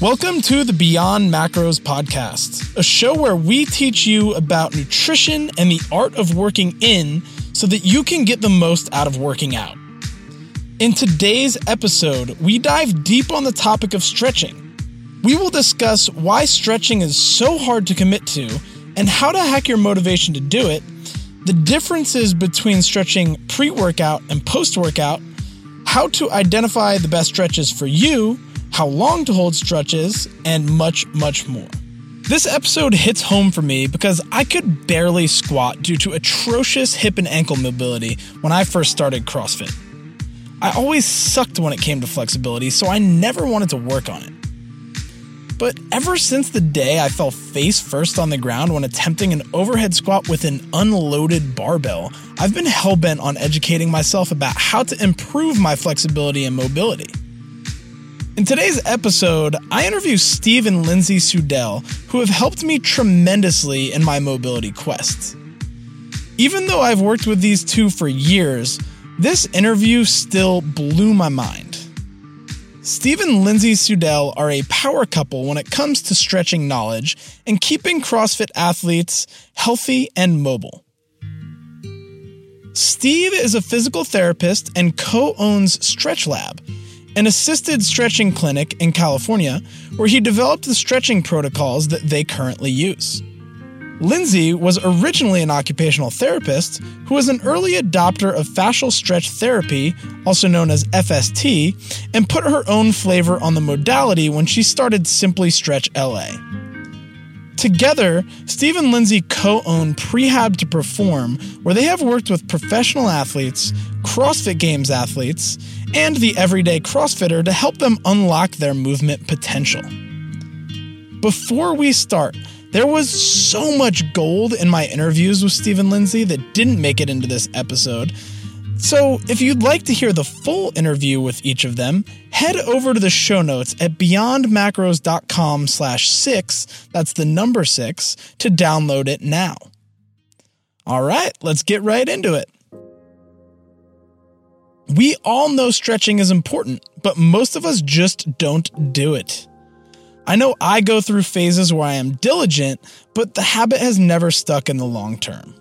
Welcome to the Beyond Macros Podcast, a show where we teach you about nutrition and the art of working in so that you can get the most out of working out. In today's episode, we dive deep on the topic of stretching. We will discuss why stretching is so hard to commit to and how to hack your motivation to do it, the differences between stretching pre-workout and post-workout, how to identify the best stretches for you, how long to hold stretches, and much, much more. This episode hits home for me because I could barely squat due to atrocious hip and ankle mobility when I first started CrossFit. I always sucked when it came to flexibility, so I never wanted to work on it. But ever since the day I fell face first on the ground when attempting an overhead squat with an unloaded barbell, I've been hell-bent on educating myself about how to improve my flexibility and mobility. In today's episode, I interview Steve and Lindsay Sudell, who have helped me tremendously in my mobility quests. Even though I've worked with these two for years, this interview still blew my mind. Steve and Lindsay Sudell are a power couple when it comes to stretching knowledge and keeping CrossFit athletes healthy and mobile. Steve is a physical therapist and co-owns Stretch Lab, an assisted stretching clinic in California, where he developed the stretching protocols that they currently use. Lindsay was originally an occupational therapist who was an early adopter of fascial stretch therapy, also known as FST, and put her own flavor on the modality when she started Simply Stretch LA. Together, Steve and Lindsay co-own Prehab to Perform, where they have worked with professional athletes, CrossFit Games athletes, and the everyday CrossFitter to help them unlock their movement potential. Before we start, there was so much gold in my interviews with Steve and Lindsay that didn't make it into this episode. So if you'd like to hear the full interview with each of them, head over to the show notes at beyondmacros.com/6, that's the number 6, to download it now. All right, let's get right into it. We all know stretching is important, but most of us just don't do it. I know I go through phases where I am diligent, but the habit has never stuck in the long term.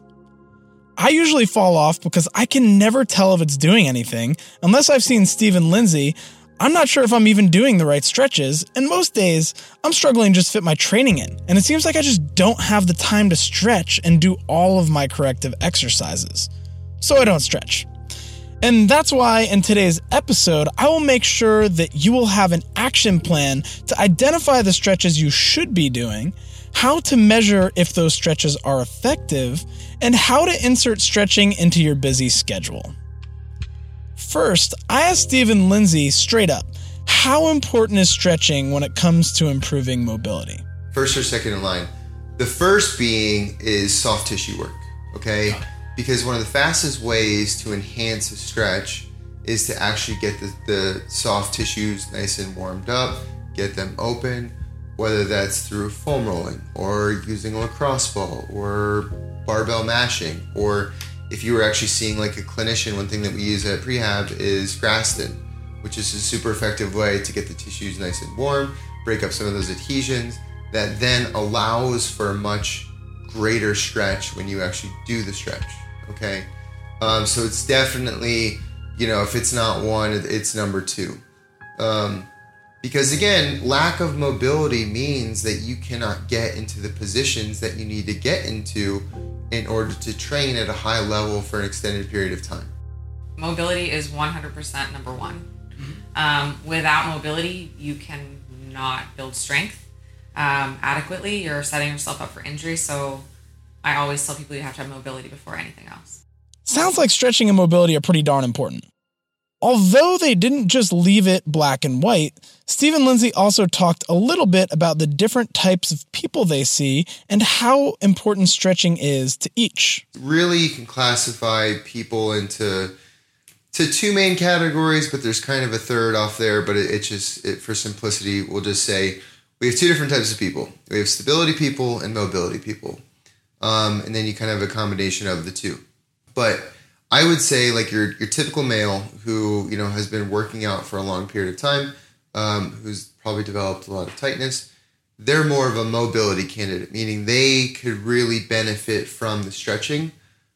I usually fall off because I can never tell if it's doing anything. Unless I've seen Steve and Lindsay, I'm not sure if I'm even doing the right stretches, and most days, I'm struggling to just fit my training in, and it seems like I just don't have the time to stretch and do all of my corrective exercises. So I don't stretch. And that's why in today's episode, I will make sure that you will have an action plan to identify the stretches you should be doing, how to measure if those stretches are effective, and how to insert stretching into your busy schedule. First, I asked Steve and Lindsay straight up, how important is stretching when it comes to improving mobility? First or second in line. The first being is soft tissue work, okay? Because one of the fastest ways to enhance a stretch is to actually get the soft tissues nice and warmed up, get them open, whether that's through foam rolling or using a lacrosse ball or barbell mashing, or if you were actually seeing like a clinician, one thing that we use at Prehab is Graston, which is a super effective way to get the tissues nice and warm, break up some of those adhesions that then allows for much greater stretch when you actually do the stretch. Okay, so it's definitely, you know, if it's not one, it's number two. Because again, lack of mobility means that you cannot get into the positions that you need to get into in order to train at a high level for an extended period of time. Mobility is 100% number one. Without mobility, you cannot build strength adequately. You're setting yourself up for injury, so I always tell people you have to have mobility before anything else. Sounds like stretching and mobility are pretty darn important. Although they didn't just leave it black and white, Steve and Lindsay also talked a little bit about the different types of people they see and how important stretching is to each. Really, you can classify people into two main categories, but there's kind of a third off there, but it's just for simplicity, we'll just say we have two different types of people. We have stability people and mobility people. And then you kind of have a combination of the two. But I would say like your typical male who, you know, has been working out for a long period of time, who's probably developed a lot of tightness, they're more of a mobility candidate, meaning they could really benefit from the stretching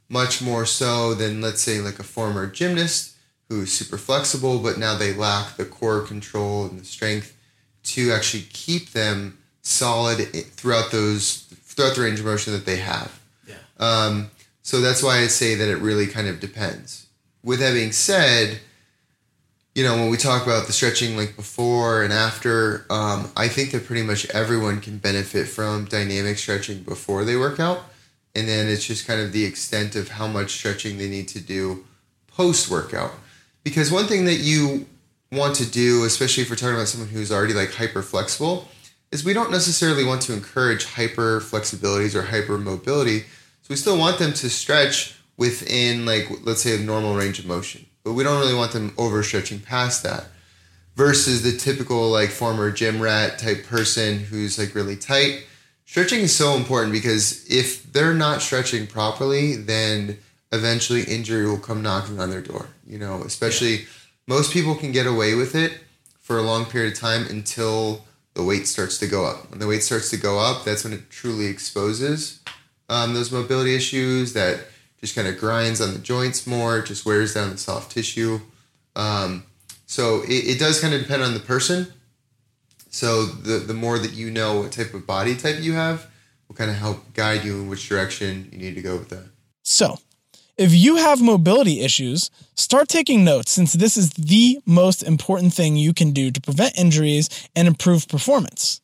much more so than, let's say, like a former gymnast who's super flexible, but now they lack the core control and the strength to actually keep them solid throughout the range of motion that they have. Yeah. So that's why I say that it really kind of depends. With that being said, you know, when we talk about the stretching like before and after, I think that pretty much everyone can benefit from dynamic stretching before they work out. And then it's just kind of the extent of how much stretching they need to do post-workout. Because one thing that you want to do, especially if we're talking about someone who's already like hyper-flexible, is we don't necessarily want to encourage hyper-flexibilities or hyper-mobility. So we still want them to stretch within, like, let's say, a normal range of motion. But we don't really want them overstretching past that. Versus the typical like former gym rat type person who's like really tight. Stretching is so important because if they're not stretching properly, then eventually injury will come knocking on their door. You know, especially most people can get away with it for a long period of time until the weight starts to go up. When the weight starts to go up, that's when it truly exposes those mobility issues that just kind of grinds on the joints more, just wears down the soft tissue. So it does kind of depend on the person. So the more that you know what type of body type you have will kind of help guide you in which direction you need to go with that. So if you have mobility issues, start taking notes, since this is the most important thing you can do to prevent injuries and improve performance.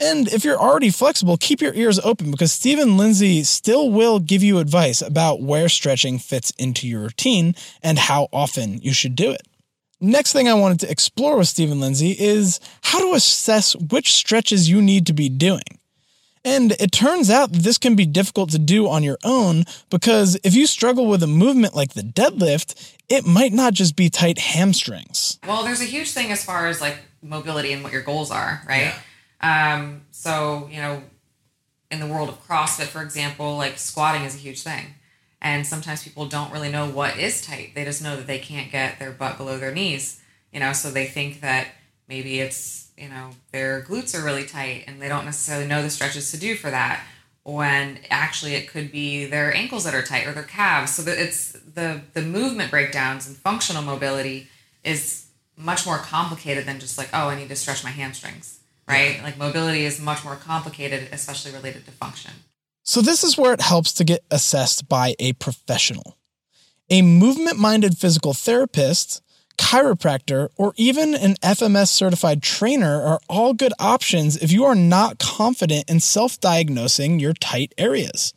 And if you're already flexible, keep your ears open, because Steve and Lindsay still will give you advice about where stretching fits into your routine and how often you should do it. Next thing I wanted to explore with Steve and Lindsay is how to assess which stretches you need to be doing. And it turns out that this can be difficult to do on your own, because if you struggle with a movement like the deadlift, it might not just be tight hamstrings. Well, there's a huge thing as far as like mobility and what your goals are, right? Yeah. So, you know, in the world of CrossFit, for example, like squatting is a huge thing. And sometimes people don't really know what is tight. They just know that they can't get their butt below their knees, you know, so they think that maybe it's, you know, their glutes are really tight and they don't necessarily know the stretches to do for that. When actually it could be their ankles that are tight or their calves. So that it's the movement breakdowns and functional mobility is much more complicated than just like, oh, I need to stretch my hamstrings. Right? Like mobility is much more complicated, especially related to function. So this is where it helps to get assessed by a professional, a movement-minded physical therapist, chiropractor, or even an FMS certified trainer are all good options if you are not confident in self-diagnosing your tight areas.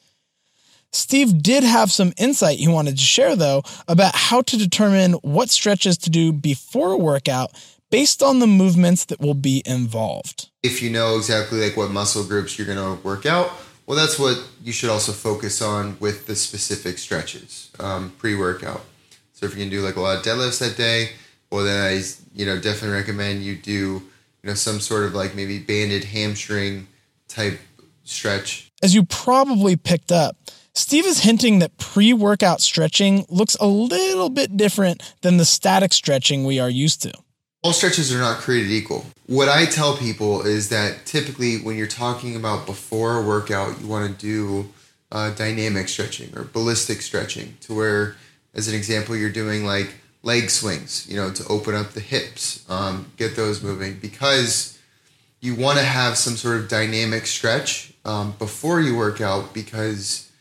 Steve did have some insight he wanted to share, though, about how to determine what stretches to do before a workout based on the movements that will be involved. If you know exactly like what muscle groups you're going to work out, well, that's what you should also focus on with the specific stretches pre-workout. So if you can do like a lot of deadlifts that day, well, then I, you know, definitely recommend you do, you know, some sort of like maybe banded hamstring type stretch. As you probably picked up, Steve is hinting that pre-workout stretching looks a little bit different than the static stretching we are used to. All stretches are not created equal. What I tell people is that typically when you're talking about before a workout, you want to do dynamic stretching or ballistic stretching, to where, as an example, you're doing like leg swings, you know, to open up the hips, get those moving, because you want to have some sort of dynamic stretch before you work out, because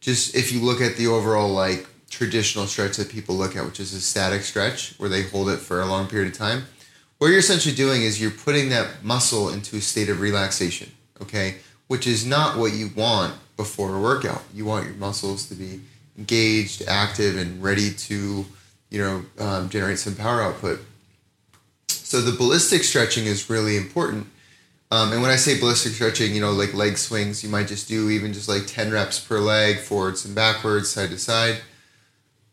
just if you look at the overall like traditional stretch that people look at, which is a static stretch where they hold it for a long period of time, what you're essentially doing is you're putting that muscle into a state of relaxation, okay, which is not what you want before a workout. You want your muscles to be engaged, active, and ready to, you know, generate some power output. So the ballistic stretching is really important. And when I say ballistic stretching, you know, like leg swings, you might just do even just like 10 reps per leg, forwards and backwards, side to side.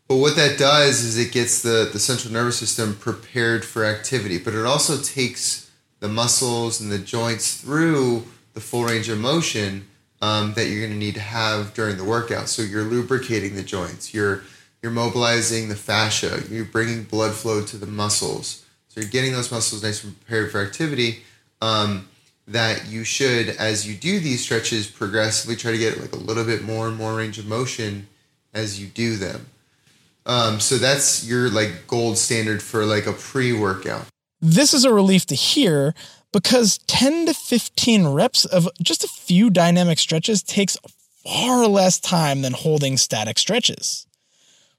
But what that does is it gets the central nervous system prepared for activity, but it also takes the muscles and the joints through the full range of motion that you're going to need to have during the workout. So you're lubricating the joints, you're mobilizing the fascia, you're bringing blood flow to the muscles. So you're getting those muscles nice and prepared for activity, that you should, as you do these stretches, progressively try to get like a little bit more and more range of motion as you do them. So that's your like gold standard for like a pre-workout. This is a relief to hear, because 10 to 15 reps of just a few dynamic stretches takes far less time than holding static stretches.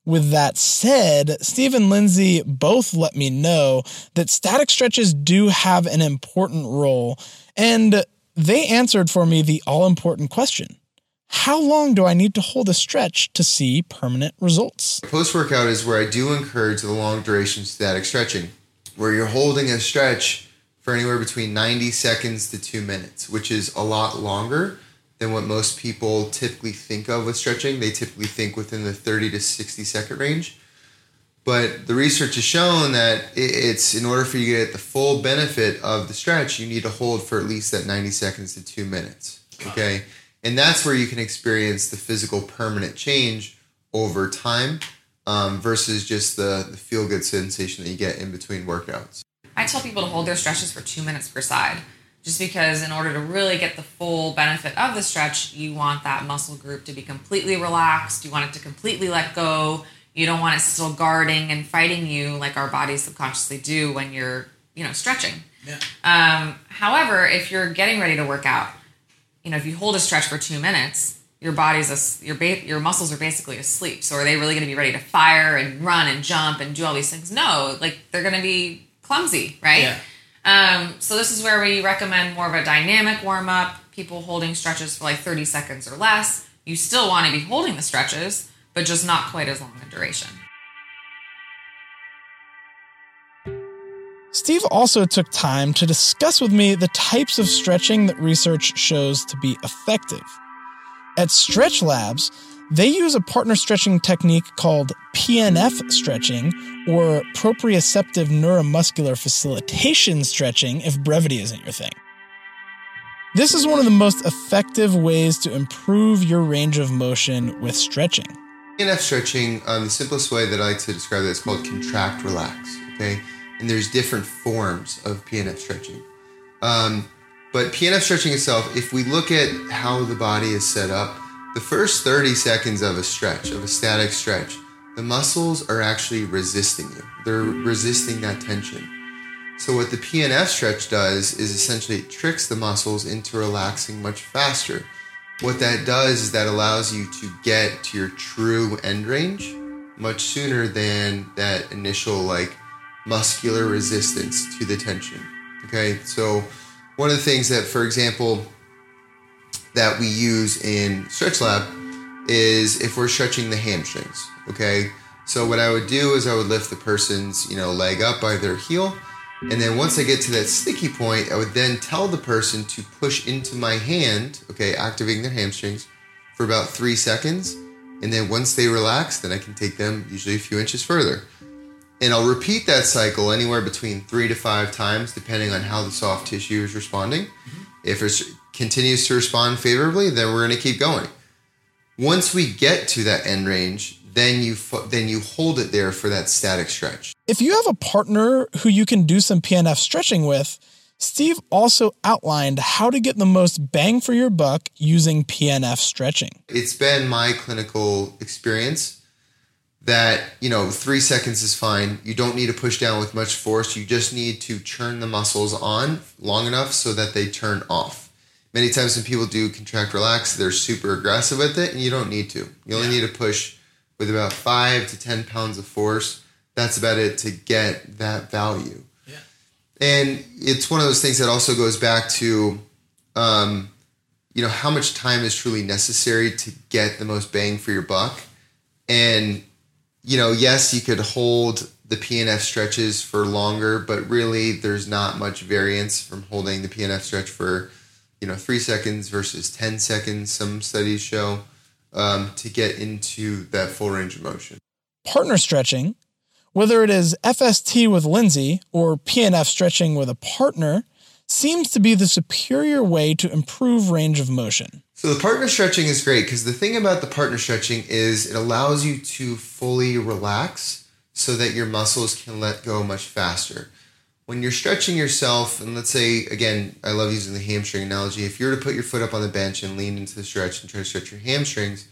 With that said, Steve and Lindsay both let me know that static stretches do have an important role, and they answered for me the all-important question. How long do I need to hold a stretch to see permanent results? Post-workout is where I do encourage the long-duration static stretching, where you're holding a stretch for anywhere between 90 seconds to 2 minutes, which is a lot longer than what most people typically think of with stretching. They typically think within the 30 to 60 second range. But the research has shown that it's, in order for you to get the full benefit of the stretch, you need to hold for at least that 90 seconds to 2 minutes. Okay. And that's where you can experience the physical permanent change over time, versus just the feel good sensation that you get in between workouts. I tell people to hold their stretches for 2 minutes per side. Just because in order to really get the full benefit of the stretch, you want that muscle group to be completely relaxed. You want it to completely let go. You don't want it still guarding and fighting you like our bodies subconsciously do when you're, stretching. Yeah. However, if you're getting ready to work out, if you hold a stretch for 2 minutes, your muscles are basically asleep. So are they really going to be ready to fire and run and jump and do all these things? No, like they're going to be clumsy, right? Yeah. So this is where we recommend more of a dynamic warm-up, people holding stretches for like 30 seconds or less. You still want to be holding the stretches, but just not quite as long a duration. Steve also took time to discuss with me the types of stretching that research shows to be effective. At Stretch Labs, they use a partner stretching technique called PNF stretching, or proprioceptive neuromuscular facilitation stretching, if brevity isn't your thing. This is one of the most effective ways to improve your range of motion with stretching. PNF stretching, the simplest way that I like to describe it is called contract relax, okay? And there's different forms of PNF stretching. But PNF stretching itself, if we look at how the body is set up, the first 30 seconds of a stretch, of a static stretch, the muscles are actually resisting you. They're resisting that tension. So what the PNF stretch does is essentially it tricks the muscles into relaxing much faster. What that does is that allows you to get to your true end range much sooner than that initial like muscular resistance to the tension. Okay, so one of the things that, for example, that we use in Stretch Lab is if we're stretching the hamstrings, okay? So what I would do is I would lift the person's, leg up by their heel. And then once I get to that sticky point, I would then tell the person to push into my hand, okay, activating their hamstrings for about 3 seconds. And then once they relax, then I can take them usually a few inches further. And I'll repeat that cycle anywhere between 3 to 5 times, depending on how the soft tissue is responding. Mm-hmm. If it's continues to respond favorably, then we're going to keep going. Once we get to that end range, then you hold it there for that static stretch. If you have a partner who you can do some PNF stretching with, Steve also outlined how to get the most bang for your buck using PNF stretching. It's been my clinical experience that, 3 seconds is fine. You don't need to push down with much force. You just need to turn the muscles on long enough so that they turn off. Many times when people do contract relax, they're super aggressive with it, and you don't need to. You only need to push with about 5 to 10 pounds of force. That's about it to get that value. Yeah. And it's one of those things that also goes back to, how much time is truly necessary to get the most bang for your buck. And, yes, you could hold the PNF stretches for longer, but really there's not much variance from holding the PNF stretch for 3 seconds versus 10 seconds, some studies show, to get into that full range of motion. Partner stretching, whether it is FST with Lindsay or PNF stretching with a partner, seems to be the superior way to improve range of motion. So the partner stretching is great because the thing about the partner stretching is it allows you to fully relax so that your muscles can let go much faster. when you're stretching yourself, and let's say, again, I love using the hamstring analogy. If you were to put your foot up on the bench and lean into the stretch and try to stretch your hamstrings,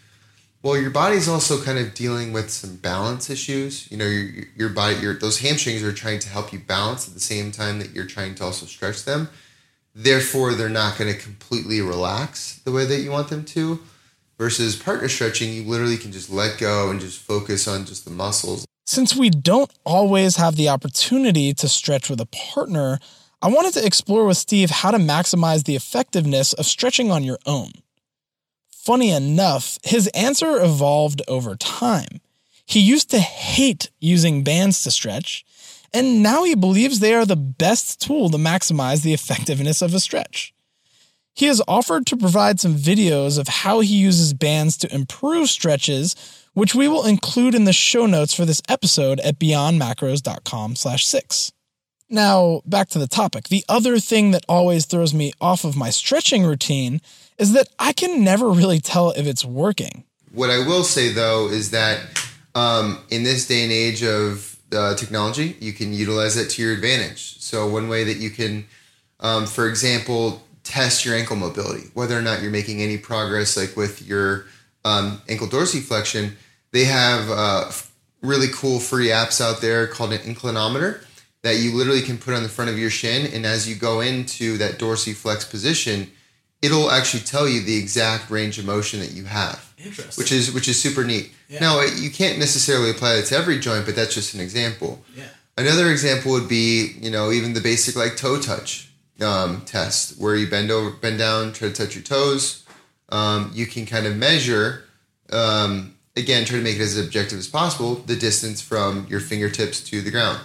well, your body's also kind of dealing with some balance issues. You know, your body, those hamstrings are trying to help you balance at the same time that you're trying to also stretch them. Therefore, they're not going to completely relax the way that you want them to. Versus partner stretching, you literally can just let go and just focus on just the muscles. Since we don't always have the opportunity to stretch with a partner, I wanted to explore with Steve how to maximize the effectiveness of stretching on your own. Funny enough, his answer evolved over time. He used to hate using bands to stretch, and now he believes they are the best tool to maximize the effectiveness of a stretch. He has offered to provide some videos of how he uses bands to improve stretches, which we will include in the show notes for this episode at beyondmacros.com/6. Now, back to the topic. The other thing that always throws me off of my stretching routine is that I can never really tell if it's working. What I will say, though, is that in this day and age of technology, you can utilize it to your advantage. So one way that you can, for example, test your ankle mobility, whether or not you're making any progress, like with your ankle dorsiflexion. They have really cool free apps out there called an inclinometer that you literally can put on the front of your shin. And as you go into that dorsiflex position, it'll actually tell you the exact range of motion that you have, which is super neat. Yeah. Now, you can't necessarily apply that to every joint, but that's just an example. Yeah. Another example would be, you know, even the basic like toe touch test where you bend down, try to touch your toes. You can kind of measure, again, try to make it as objective as possible, the distance from your fingertips to the ground.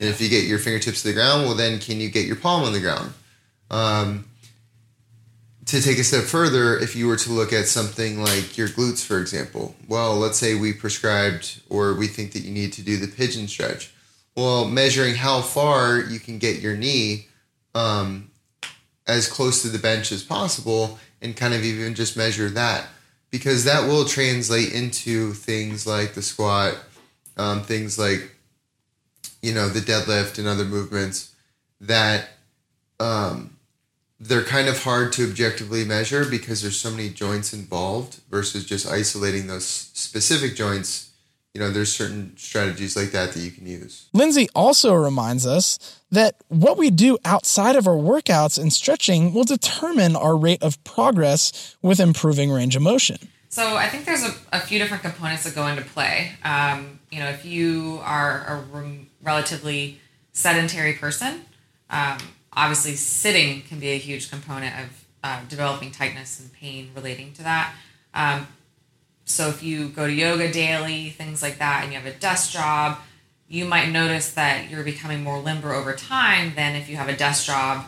And if you get your fingertips to the ground, well, then can you get your palm on the ground? To take a step further, if you were to look at something like your glutes, for example, well, let's say we prescribed or we think that you need to do the pigeon stretch. Well, measuring how far you can get your knee as close to the bench as possible and kind of even just measure that, because that will translate into things like the squat, things like, you know, the deadlift and other movements that they're kind of hard to objectively measure because there's so many joints involved versus just isolating those specific joints. You know, there's certain strategies like that that you can use. Lindsay also reminds us that what we do outside of our workouts and stretching will determine our rate of progress with improving range of motion. So I think there's a few different components that go into play. You know, if you are a relatively sedentary person, obviously sitting can be a huge component of developing tightness and pain relating to that. So if you go to yoga daily, things like that, and you have a desk job, you might notice that you're becoming more limber over time than if you have a desk job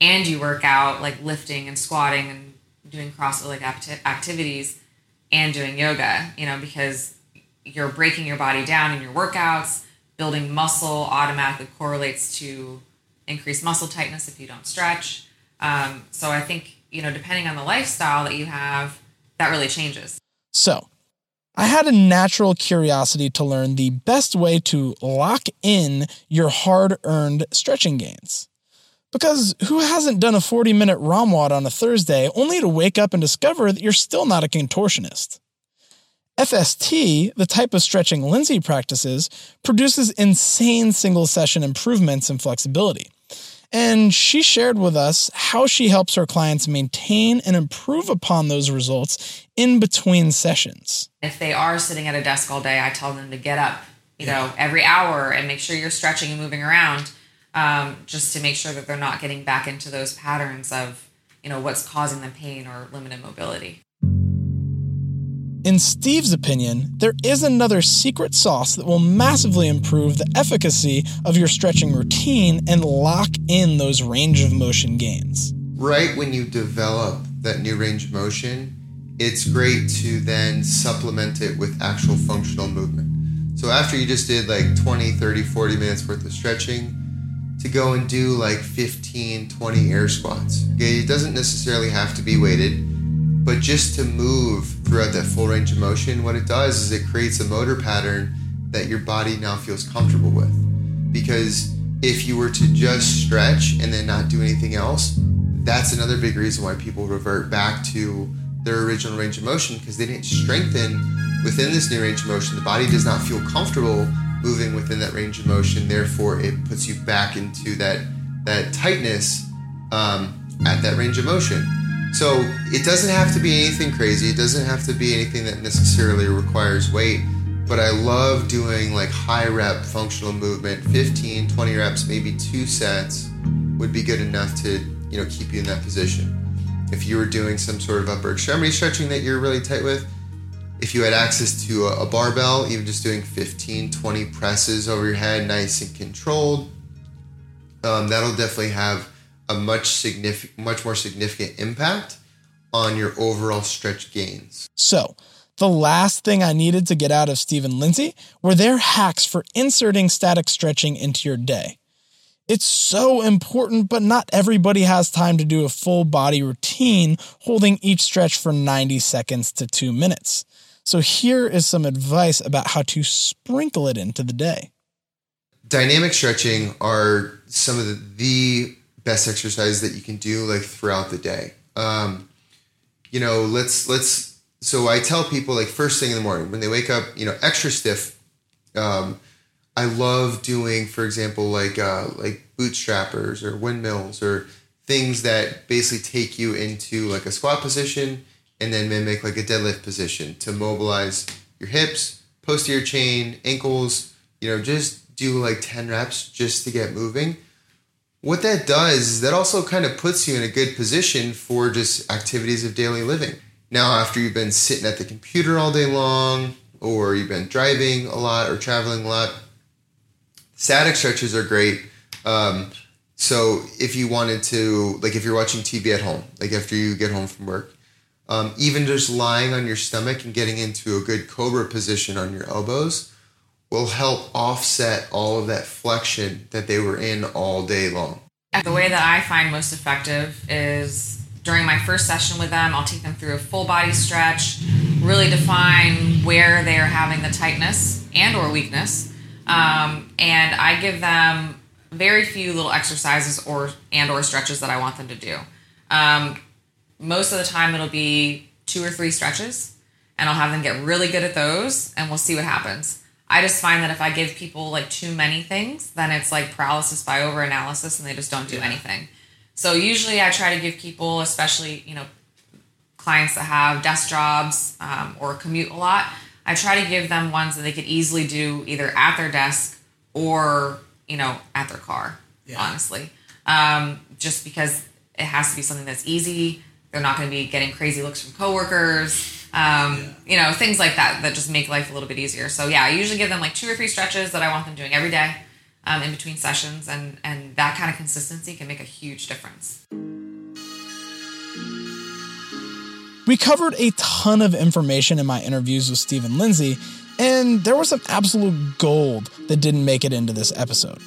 and you work out, like lifting and squatting and doing CrossFit-like activities and doing yoga, you know, because you're breaking your body down in your workouts. Building muscle automatically correlates to increased muscle tightness if you don't stretch. So I think, you know, depending on the lifestyle that you have, that really changes. So, I had a natural curiosity to learn the best way to lock in your hard-earned stretching gains. Because who hasn't done a 40-minute ROMWOD on a Thursday only to wake up and discover that you're still not a contortionist? FST, the type of stretching Lindsay practices, produces insane single-session improvements in flexibility. And she shared with us how she helps her clients maintain and improve upon those results in between sessions. If they are sitting at a desk all day, I tell them to get up, you know, every hour and make sure you're stretching and moving around, just to make sure that they're not getting back into those patterns of, you know, what's causing them pain or limited mobility. In Steve's opinion, there is another secret sauce that will massively improve the efficacy of your stretching routine and lock in those range of motion gains. Right when you develop that new range of motion, it's great to then supplement it with actual functional movement. So after you just did like 20, 30, 40 minutes worth of stretching, to go and do like 15, 20 air squats. Okay, it doesn't necessarily have to be weighted. But just to move throughout that full range of motion, what it does is it creates a motor pattern that your body now feels comfortable with. Because if you were to just stretch and then not do anything else, that's another big reason why people revert back to their original range of motion, because they didn't strengthen within this new range of motion. The body does not feel comfortable moving within that range of motion. Therefore, it puts you back into that tightness at that range of motion. So it doesn't have to be anything crazy. It doesn't have to be anything that necessarily requires weight. But I love doing like high rep functional movement, 15, 20 reps, maybe 2 sets would be good enough to, you know, keep you in that position. If you were doing some sort of upper extremity stretching that you're really tight with, if you had access to a barbell, even just doing 15, 20 presses over your head, nice and controlled, that'll definitely have a much more significant impact on your overall stretch gains. So the last thing I needed to get out of Steve and Lindsay were their hacks for inserting static stretching into your day. It's so important, but not everybody has time to do a full body routine holding each stretch for 90 seconds to 2 minutes. So here is some advice about how to sprinkle it into the day. Dynamic stretching are some of the best exercises that you can do like throughout the day. So I tell people like first thing in the morning when they wake up, you know, extra stiff. I love doing, for example, like bootstrappers or windmills or things that basically take you into like a squat position and then mimic like a deadlift position to mobilize your hips, posterior chain, ankles, you know, just do like 10 reps just to get moving. What that does is that also kind of puts you in a good position for just activities of daily living. Now, after you've been sitting at the computer all day long, or you've been driving a lot or traveling a lot, static stretches are great. So if you wanted to, like if you're watching TV at home, like after you get home from work, even just lying on your stomach and getting into a good cobra position on your elbows will help offset all of that flexion that they were in all day long. The way that I find most effective is during my first session with them, I'll take them through a full body stretch, really define where they are having the tightness and or weakness. And I give them very few little exercises or stretches that I want them to do. Most of the time it'll be 2 or 3 stretches, and I'll have them get really good at those and we'll see what happens. I just find that if I give people like too many things, then it's like paralysis by overanalysis and they just don't do anything. So usually I try to give people, especially, you know, clients that have desk jobs or commute a lot, I try to give them ones that they could easily do either at their desk or, you know, at their car, honestly. Just because it has to be something that's easy. They're not going to be getting crazy looks from coworkers, you know, things like that, that just make life a little bit easier. So yeah, I usually give them like 2 or 3 stretches that I want them doing every day. In between sessions, and that kind of consistency can make a huge difference. We covered a ton of information in my interviews with Steve and Lindsay, and there was some absolute gold that didn't make it into this episode.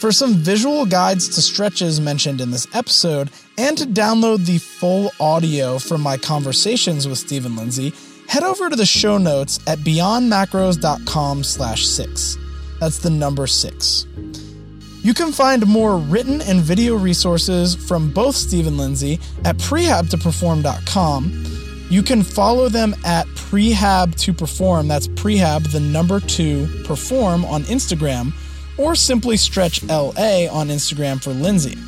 For some visual guides to stretches mentioned in this episode, and to download the full audio from my conversations with Steve and Lindsay, head over to the show notes at beyondmacros.com/6. That's the number 6. You can find more written and video resources from both Steve and Lindsay at prehabtoperform.com. You can follow them at Prehab to Perform. That's Prehab, the number 2, Perform on Instagram, or Simply Stretch LA on Instagram for Lindsay.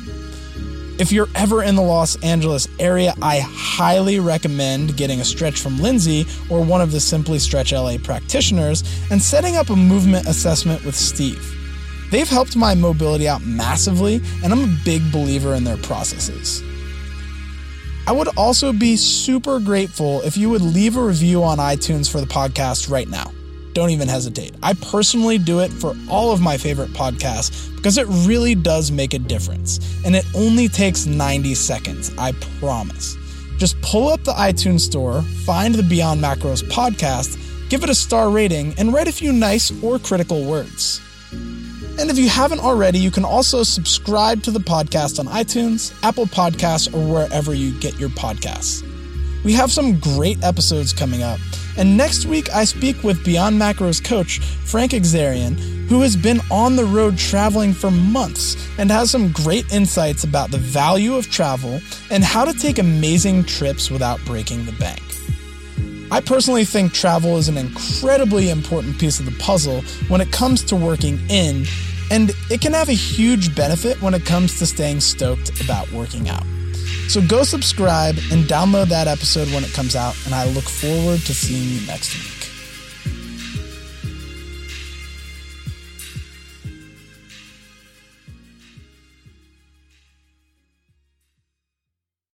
If you're ever in the Los Angeles area, I highly recommend getting a stretch from Lindsay or one of the Simply Stretch LA practitioners and setting up a movement assessment with Steve. They've helped my mobility out massively, and I'm a big believer in their processes. I would also be super grateful if you would leave a review on iTunes for the podcast right now. Don't even hesitate. I personally do it for all of my favorite podcasts because it really does make a difference. And it only takes 90 seconds, I promise. Just pull up the iTunes store, find the Beyond Macros podcast, give it a star rating, and write a few nice or critical words. And if you haven't already, you can also subscribe to the podcast on iTunes, Apple Podcasts, or wherever you get your podcasts. We have some great episodes coming up. And next week, I speak with Beyond Macros coach, Frank Ixarian, who has been on the road traveling for months and has some great insights about the value of travel and how to take amazing trips without breaking the bank. I personally think travel is an incredibly important piece of the puzzle when it comes to working in, and it can have a huge benefit when it comes to staying stoked about working out. So go subscribe and download that episode when it comes out, and I look forward to seeing you next week.